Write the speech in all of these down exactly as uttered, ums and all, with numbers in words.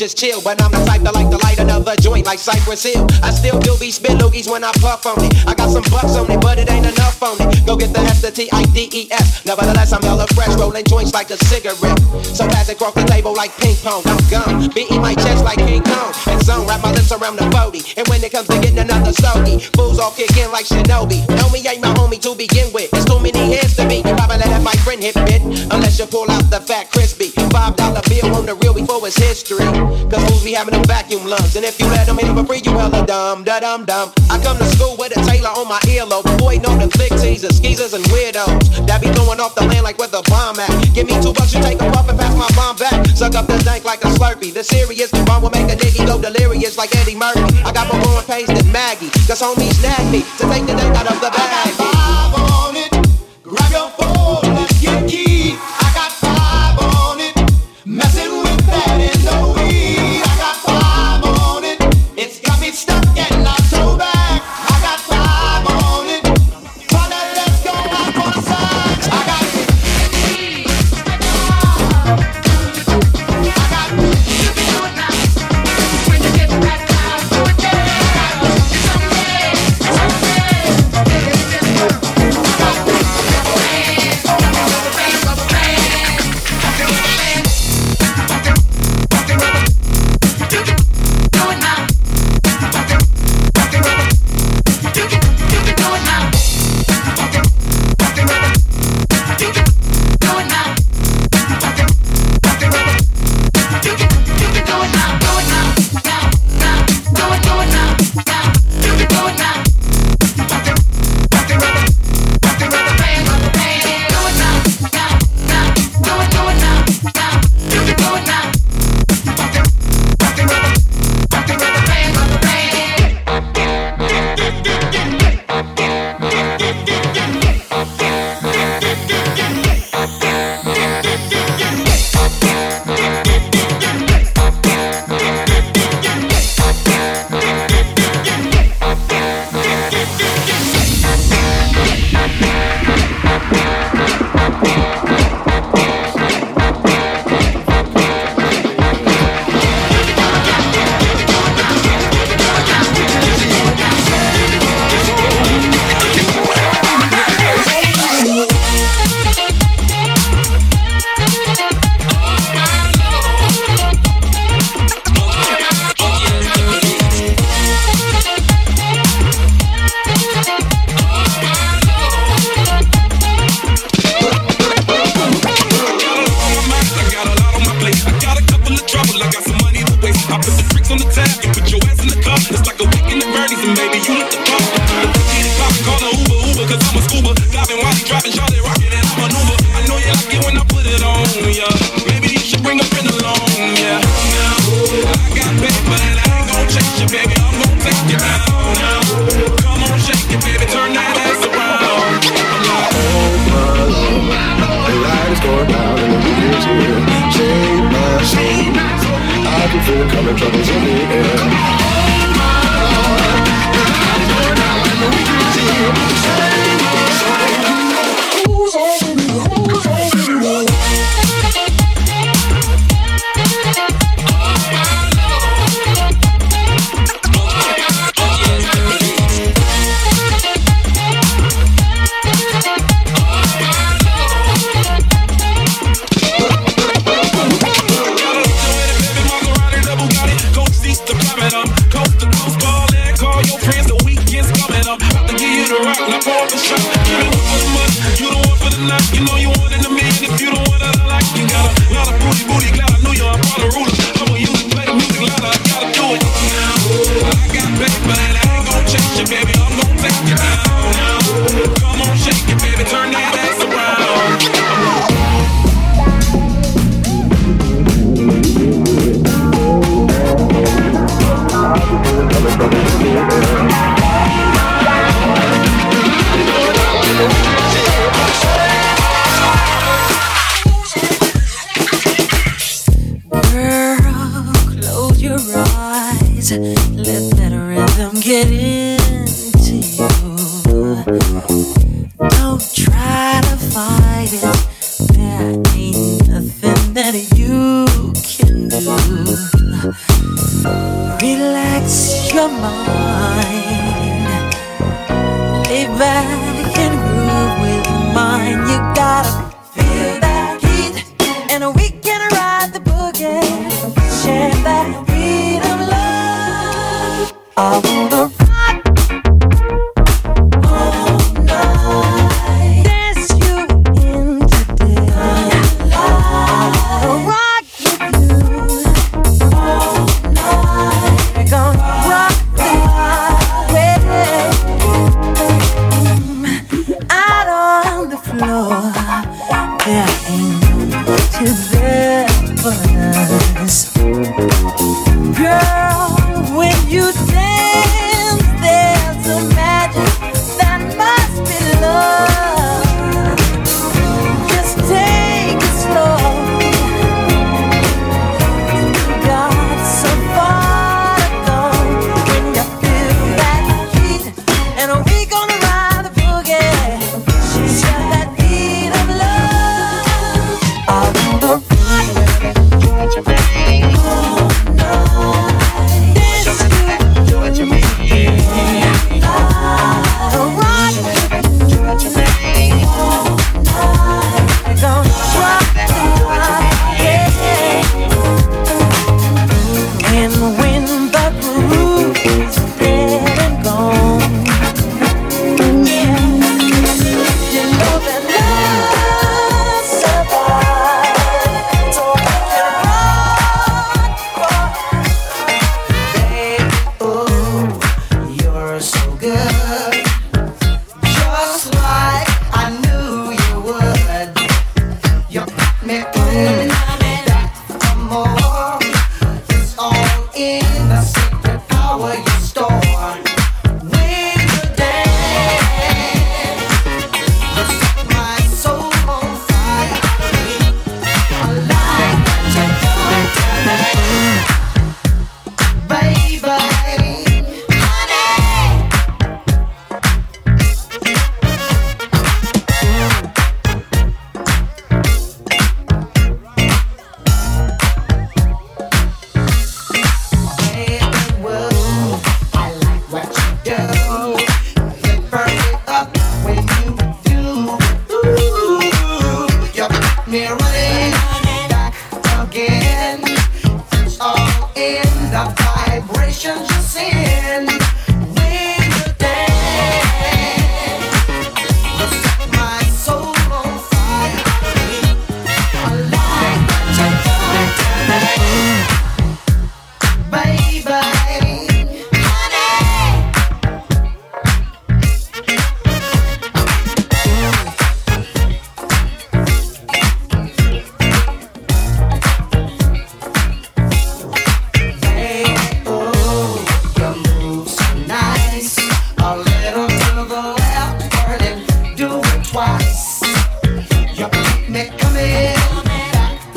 Just chill, but I'm the type that like to light another joint like Cypress Hill. I still do be spit loogies when I puff on it. I got some bucks on it, but it ain't enough on it. Go get the S, the T I D E S. Nevertheless, I'm hella fresh, rolling joints like a cigarette. So pass across the table like ping pong. I'm gone, beating my chest like King Kong. And zone, wrap my lips around the forty. And when it comes to getting another stogie, fools all kicking like Shinobi. Know me ain't my homie to begin with. It's too many hands to be. You probably let my friend hit it, unless you pull out the fat crispy. Five dollar bill on the real before it's history. Cause fools be having them vacuum lungs, and if you let them in for free, you hella dumb, da-dum-dum. I come to school with a tailor on my earlobe. Avoiding all the flick teasers, skeezers, and weirdos that be throwing off the land like where the bomb at. Give me two bucks, you take a puff and pass my bomb back. Suck up the dank like a Slurpee. The serious bomb will make a nigga go delirious like Eddie Murphy. I got more on page than Maggie, cause homies nag me to take the dank out of the bag. I got five on it, grab your phone, let's get keys. I got five on it, messing with that is no. coming up. Coast to coast, call and call your friends. The weekend's coming up. About to give you the rock, like all the shots. You don't want for the money, you don't want for the night. You know you want in a million, if you don't want it, I like. You got a lot of booty, booty, glad I knew you. I'm all the ruler. I'm gonna use it, play the music louder. I gotta do it. I got back, but I ain't gonna change it, baby. I'm gonna take you down. Come on, shake it, baby. Turn that ass around.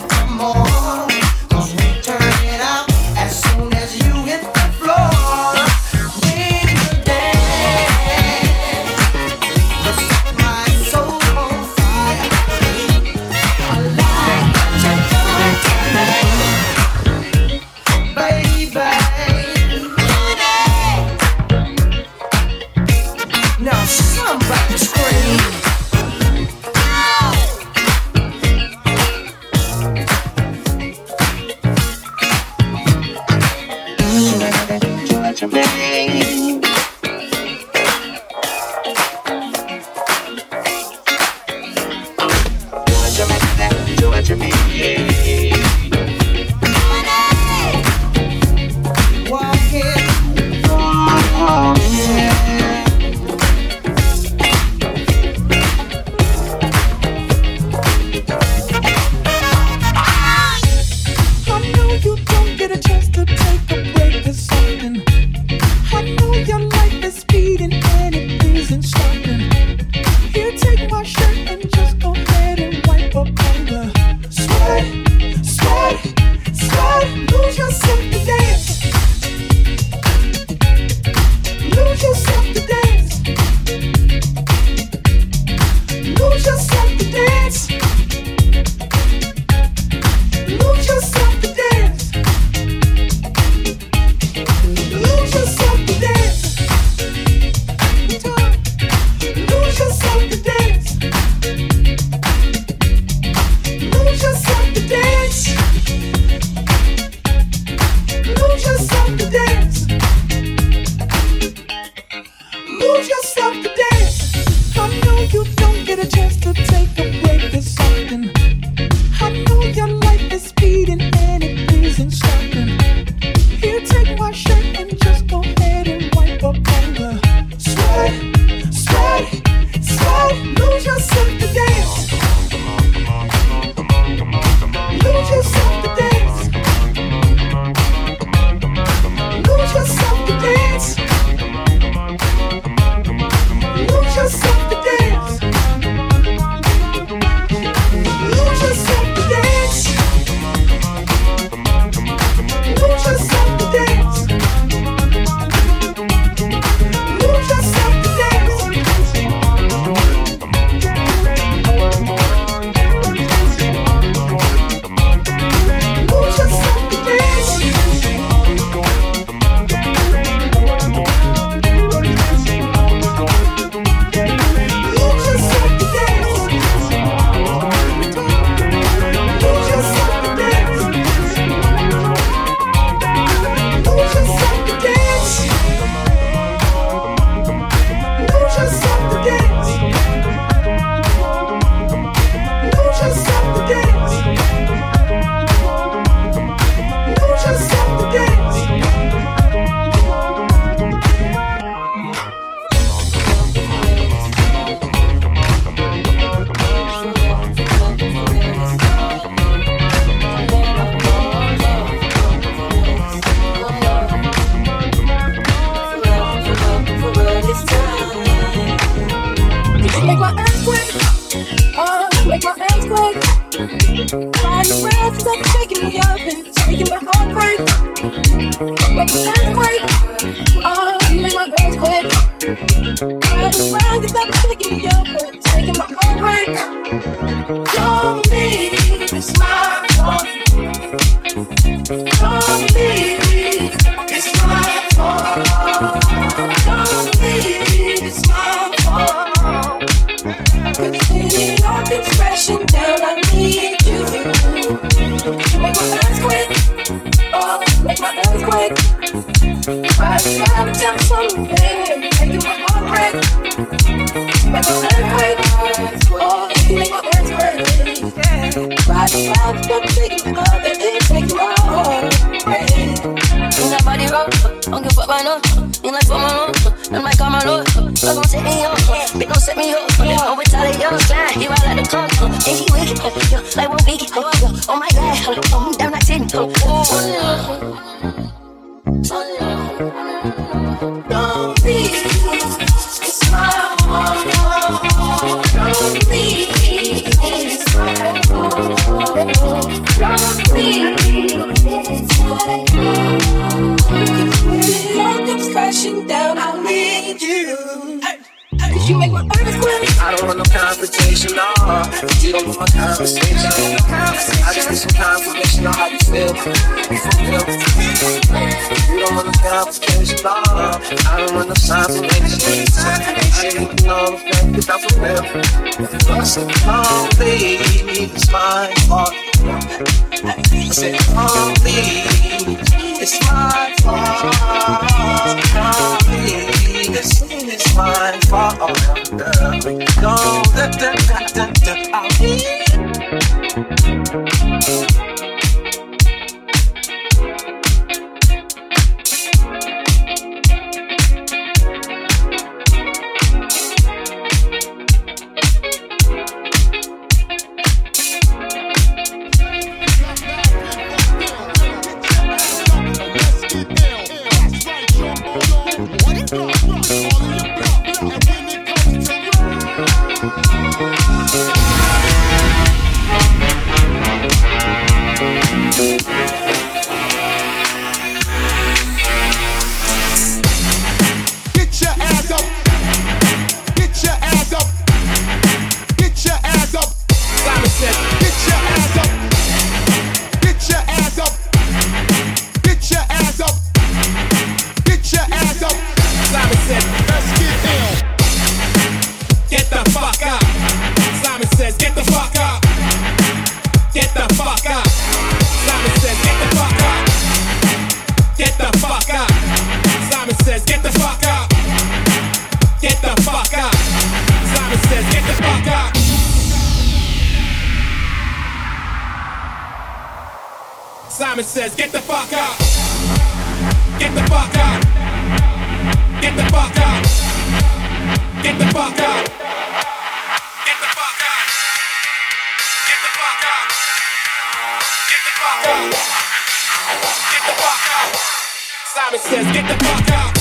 Come on, 'cause we turn it up as soon as you hit the to me. Do it to me. It's my fault. No, da, da, da, da, da, I Simon says, get the fuck out. Get the fuck out. Get the fuck out. Get the fuck out. Get the fuck out. Get the fuck out. Get the fuck out. Get the fuck out. Simon says, get the fuck out.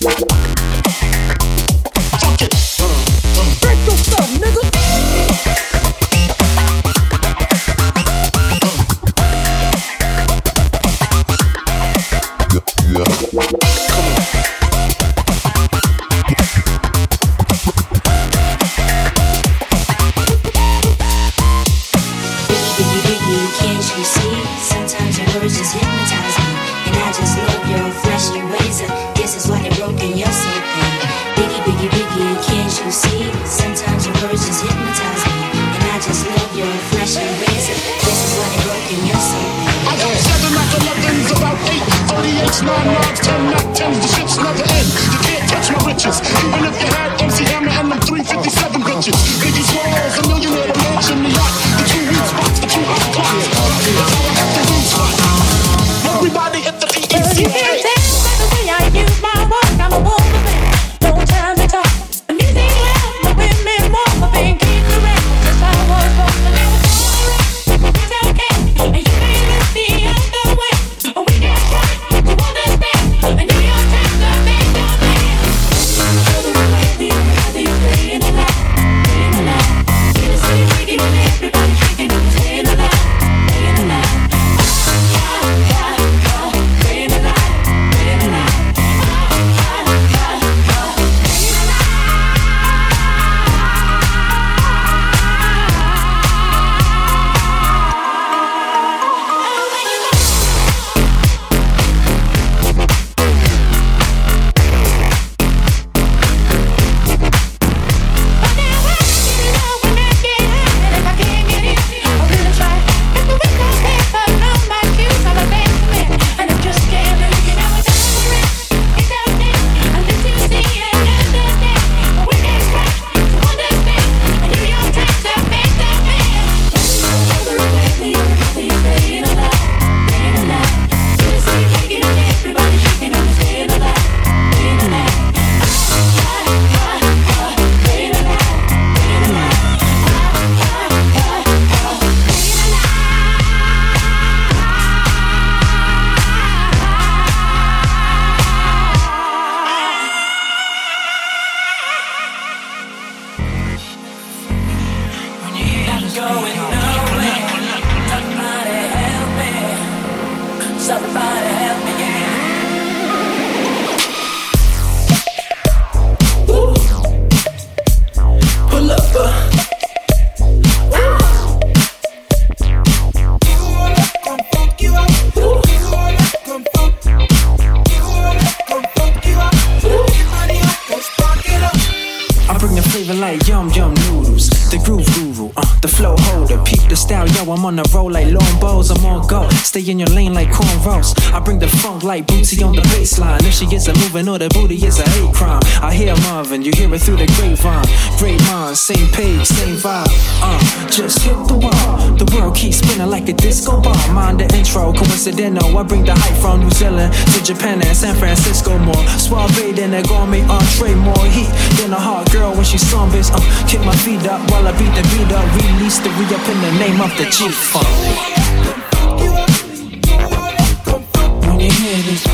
What? six, nine knives, ten, not tens. The shit's never end. You can't touch my riches, even if you had M C Hammer and them three fifty-seven bitches. Biggie's walls, a millionaire, a mansion, the yacht, the two weed spots, the two hot spots. That's all I have to lose. Everybody hit the P E C A. In your lane like corn roast. I bring the funk like Bootsy on the baseline. If she isn't moving or the booty is a hate crime. I hear Marvin, you hear it through the grapevine. Great mind, same page, same vibe. Uh, just hit the wall. The world keeps spinning like a disco ball. Mind the intro, coincidental. I bring the hype from New Zealand to Japan and San Francisco more. Suave than a gourmet entree, more heat than a hot girl when she sunbits. Uh, kick my feet up while I beat the beat up. Release the re-up in the name of the chief. Uh. It's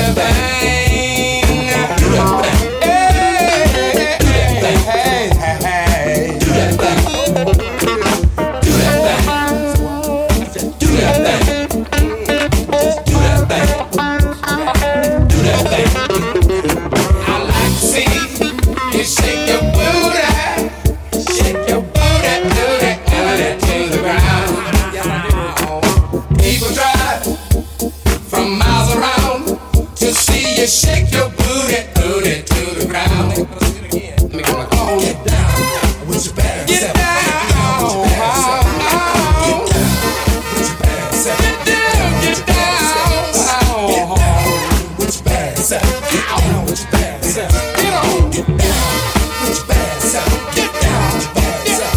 that thing. Do that thing. Hey, do that thing. Hey, hey, hey. Do that thing. Do that thing. Do that thing. Just do that thing. Do that thing. I like to see you shake your booty, shake your booty, do that, do that to the ground. People drive from miles around to see you shake your booty, booty to the ground. Let me go on. Get down with your bad self. Get down with your bad self. Get down with your bad self. Get down with your bad self. Get down with your bad self. Get on. Get down with your bad self. Get down with your bad self.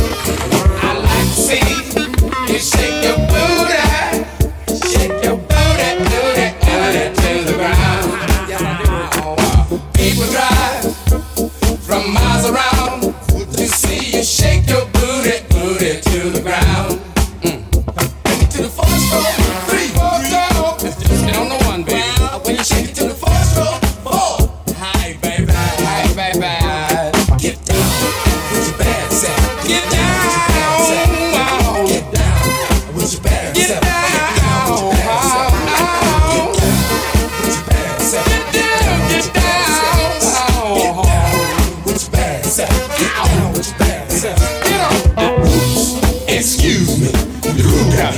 I like to see you shake your booty, shake your booty, booty, booty to the ground. People drive from miles around to see you shake your booty, booty to the ground. Take it to the fourth stroke, three, four, let's just get on the one, baby. When you shake it to the fourth stroke, four. Hi, baby, hi, baby. Get down with your bad self. Get down, get down with your bad self. Get down with your bad self. Get down, get down with your bad self. Get down with your bad self. Get on. Excuse me, the crew got it.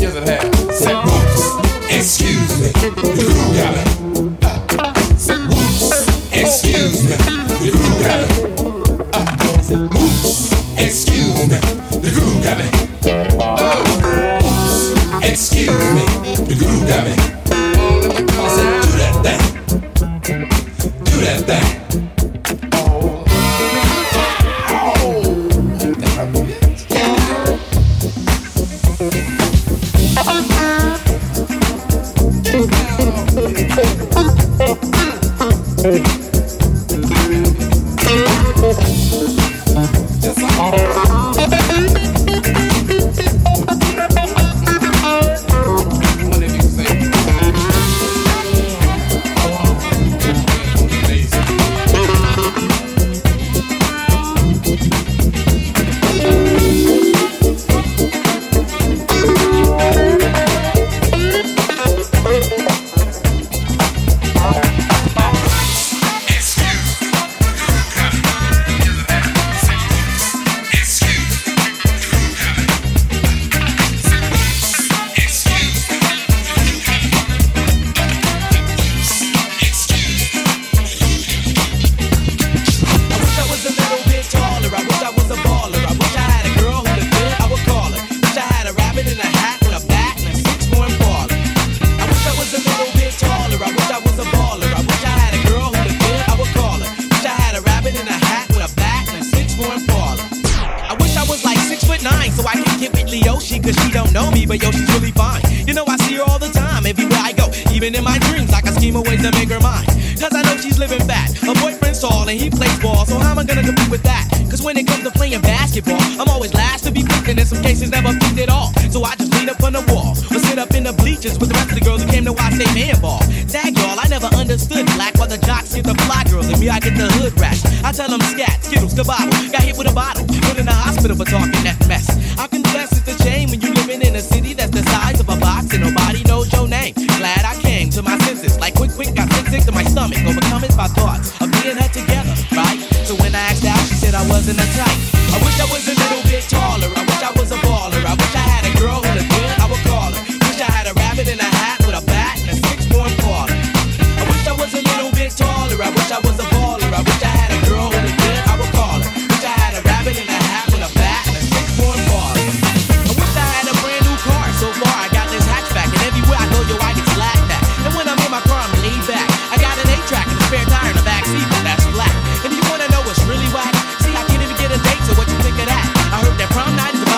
Yes, it has. Say whoops. Excuse me, the crew got it. Uh, Say whoops. Excuse me, the crew got it. Uh, Say whoops. Excuse me, the crew got it. Oh, whoops. Excuse me, the crew got it. I said, do that thing. Do that thing. Oh. Oh. That hurt me. Really whack. See, I can't even get a date, so what you think of that? I heard that prom night is a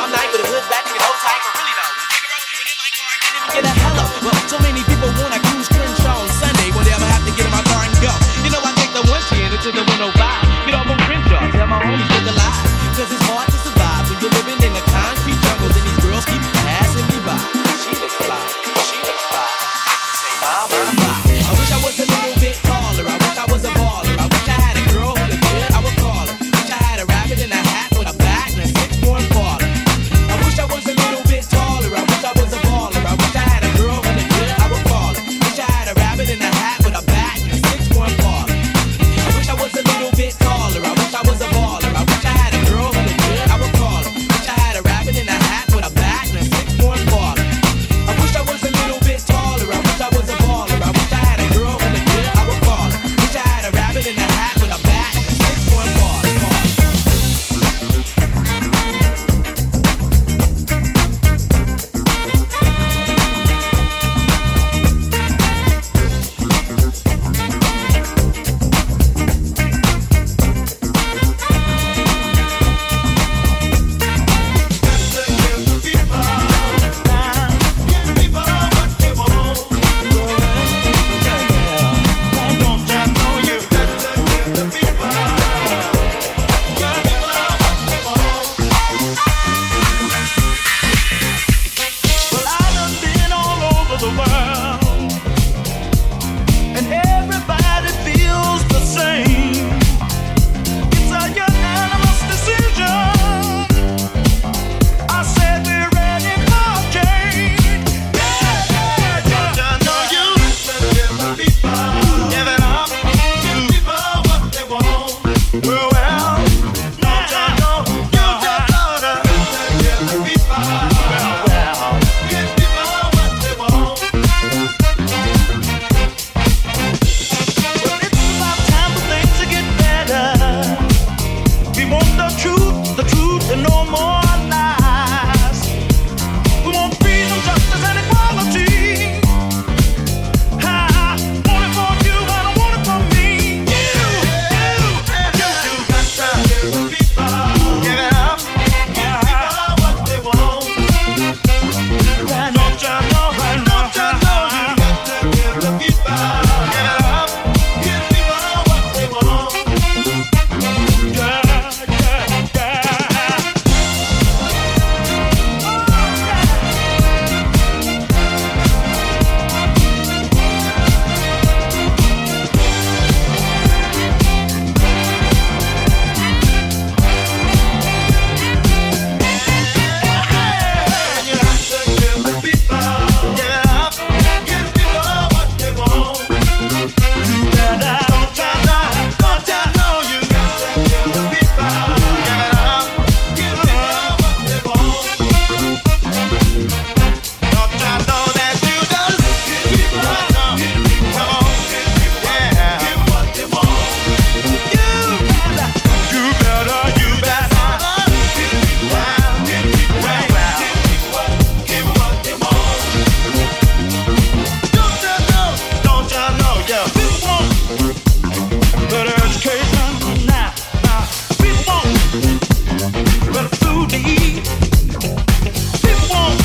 I keep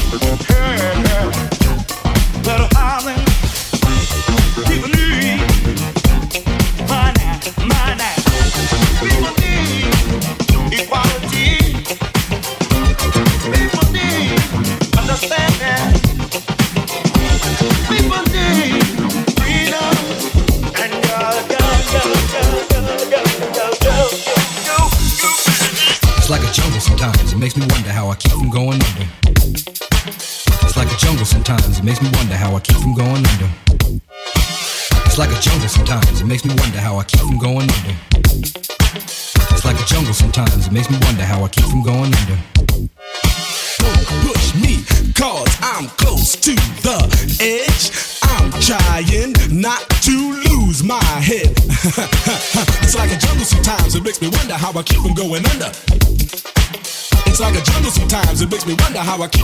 from going under. It's like a jungle sometimes. It makes me wonder how I keep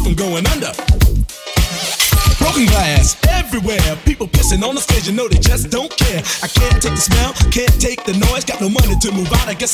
from going under. Broken glass everywhere. People pissing on the stage. You know they just don't care. I can't take the smell. Can't take the noise. Got no money to move out. I guess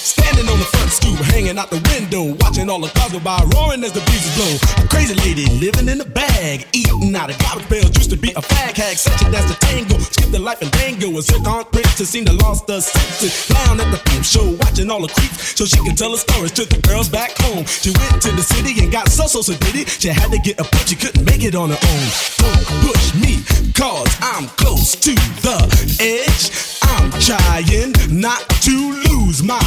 Standing on the front stoop, hanging out the window, watching all the cars go by, roaring as the breezes blow. A crazy lady living in a bag, eating out of garbage pails. Used to be a fag hag, such a dance to tango, skipped the life and dango. A silk-on princess seemed to lost her senses. Down at the peep show, watching all the creeps, so she could tell her stories to the girls back home. She went to the city and got so so so did it. She had to get a pimp, she couldn't make it on her own. Don't push me, cause I'm close to the edge. I'm trying not to lose my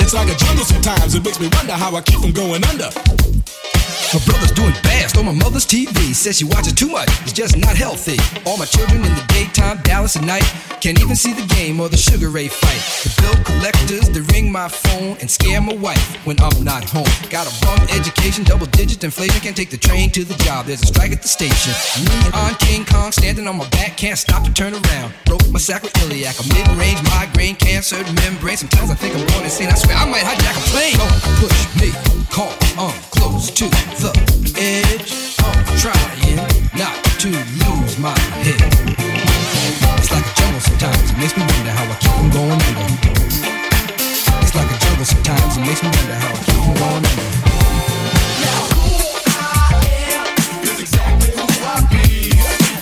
It's like a jungle sometimes. It makes me wonder how I keep from going under. My brother's doing fast on my mother's T V. Says she watches too much, it's just not healthy. All my children in the daytime, Dallas at night. Can't even see the game or the Sugar Ray fight. The bill collectors, they ring my phone and scare my wife when I'm not home. Got a bum education, double digit inflation. Can't take the train to the job, there's a strike at the station. Me on King Kong, standing on my back. Can't stop to turn around, broke my sacroiliac. A mid-range migraine, cancered membrane. Sometimes I think I'm going insane, I swear I might hijack a plane. Don't push me, call, I'm close to the edge. I'm trying not to lose my head. It's like a jungle sometimes. It makes me wonder how I keep from going under. It's like a jungle sometimes. It makes me wonder how I keep from going under. Now who I am is exactly who I be.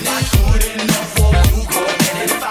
Not good enough for you, girl, and if I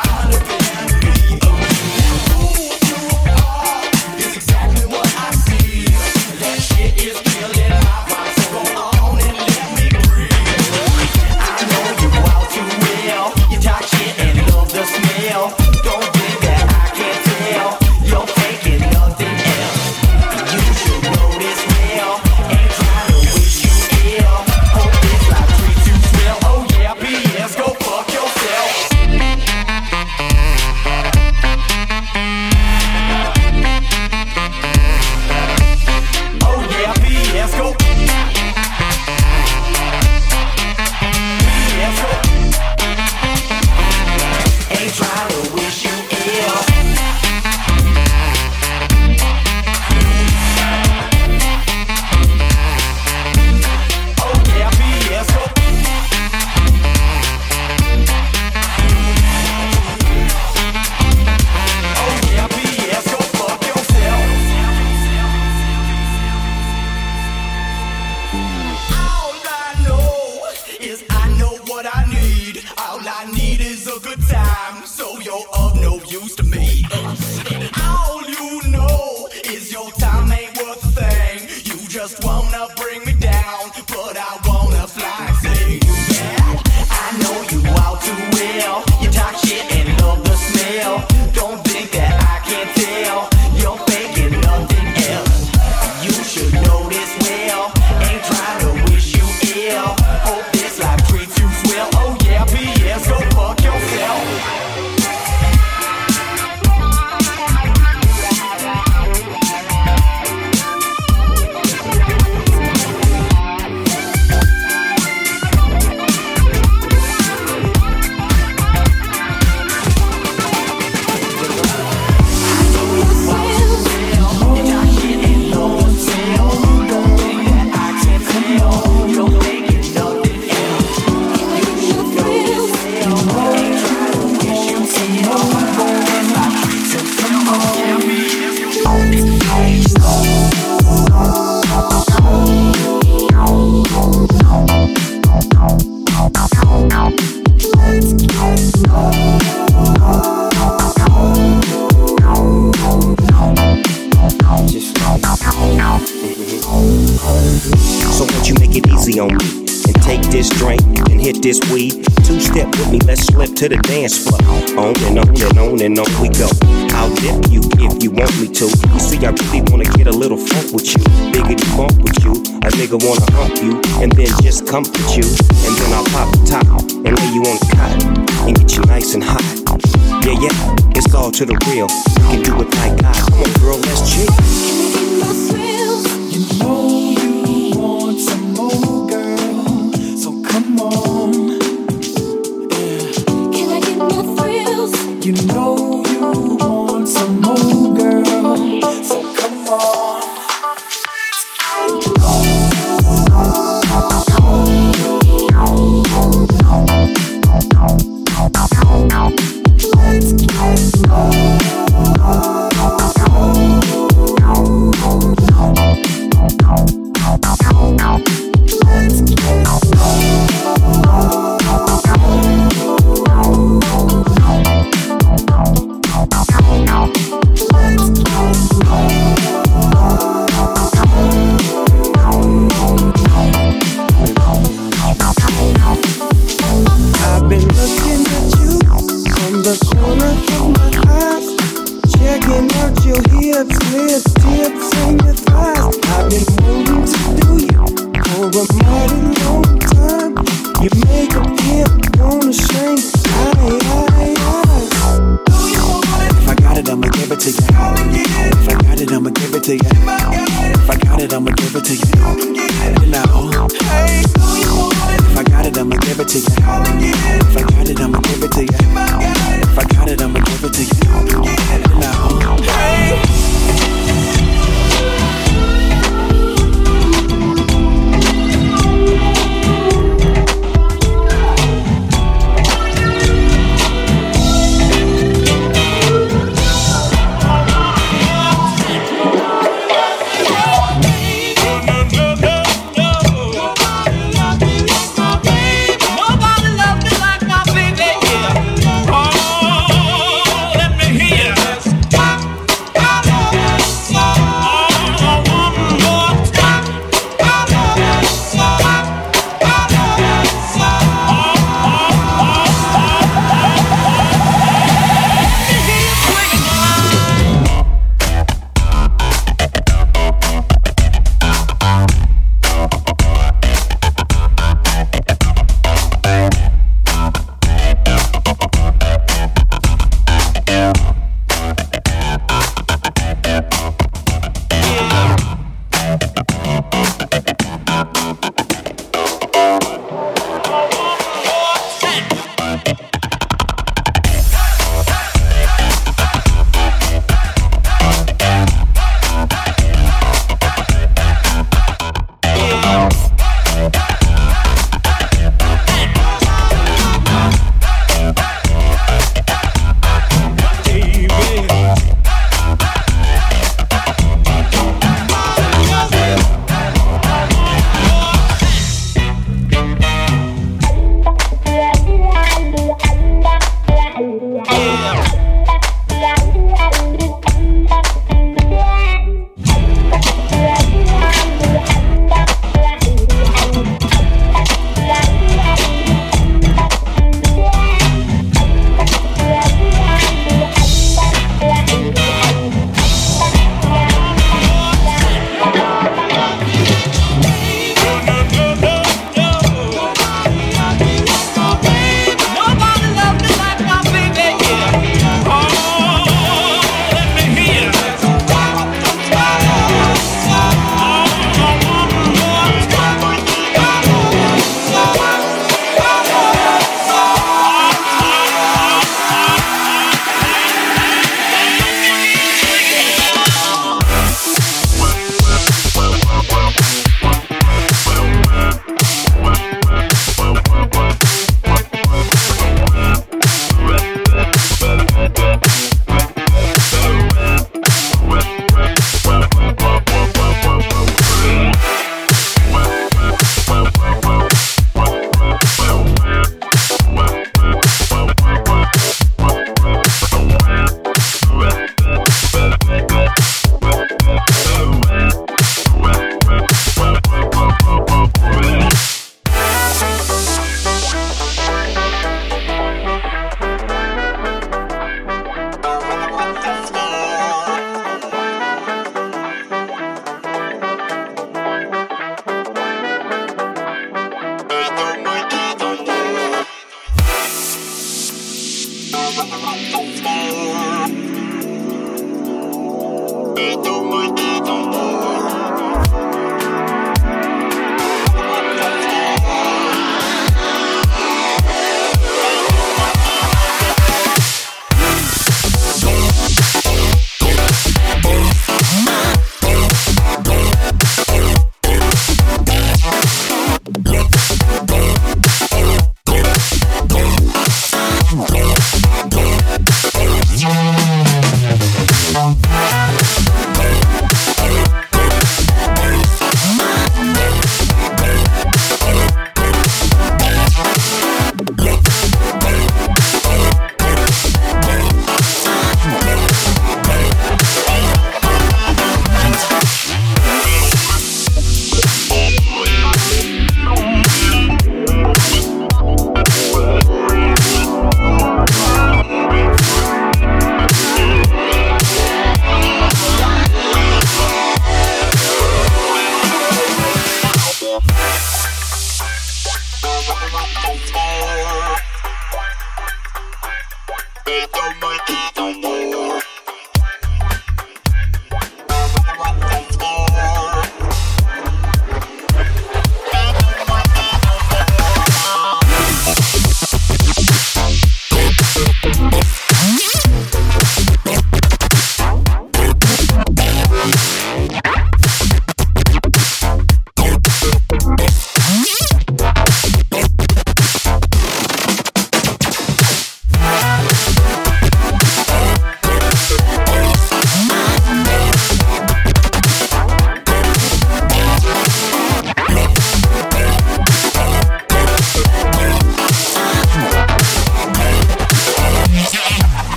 this drink and hit this weed. Two-step with me, let's slip to the dance floor. On and on and on and on we go. I'll dip you if you want me to. You see, I really wanna get a little funk with you. Biggity bump with you. A nigga wanna hump you and then just comfort you. And then I'll pop the top and lay you on the cot and get you nice and hot. Yeah, yeah, it's all to the real. You can do it like I. Come on, girl, let's chill. You know you want some more, girl. So come on. Yeah. Can I get more thrills? You know you want some more, girl. So come on. Yeah.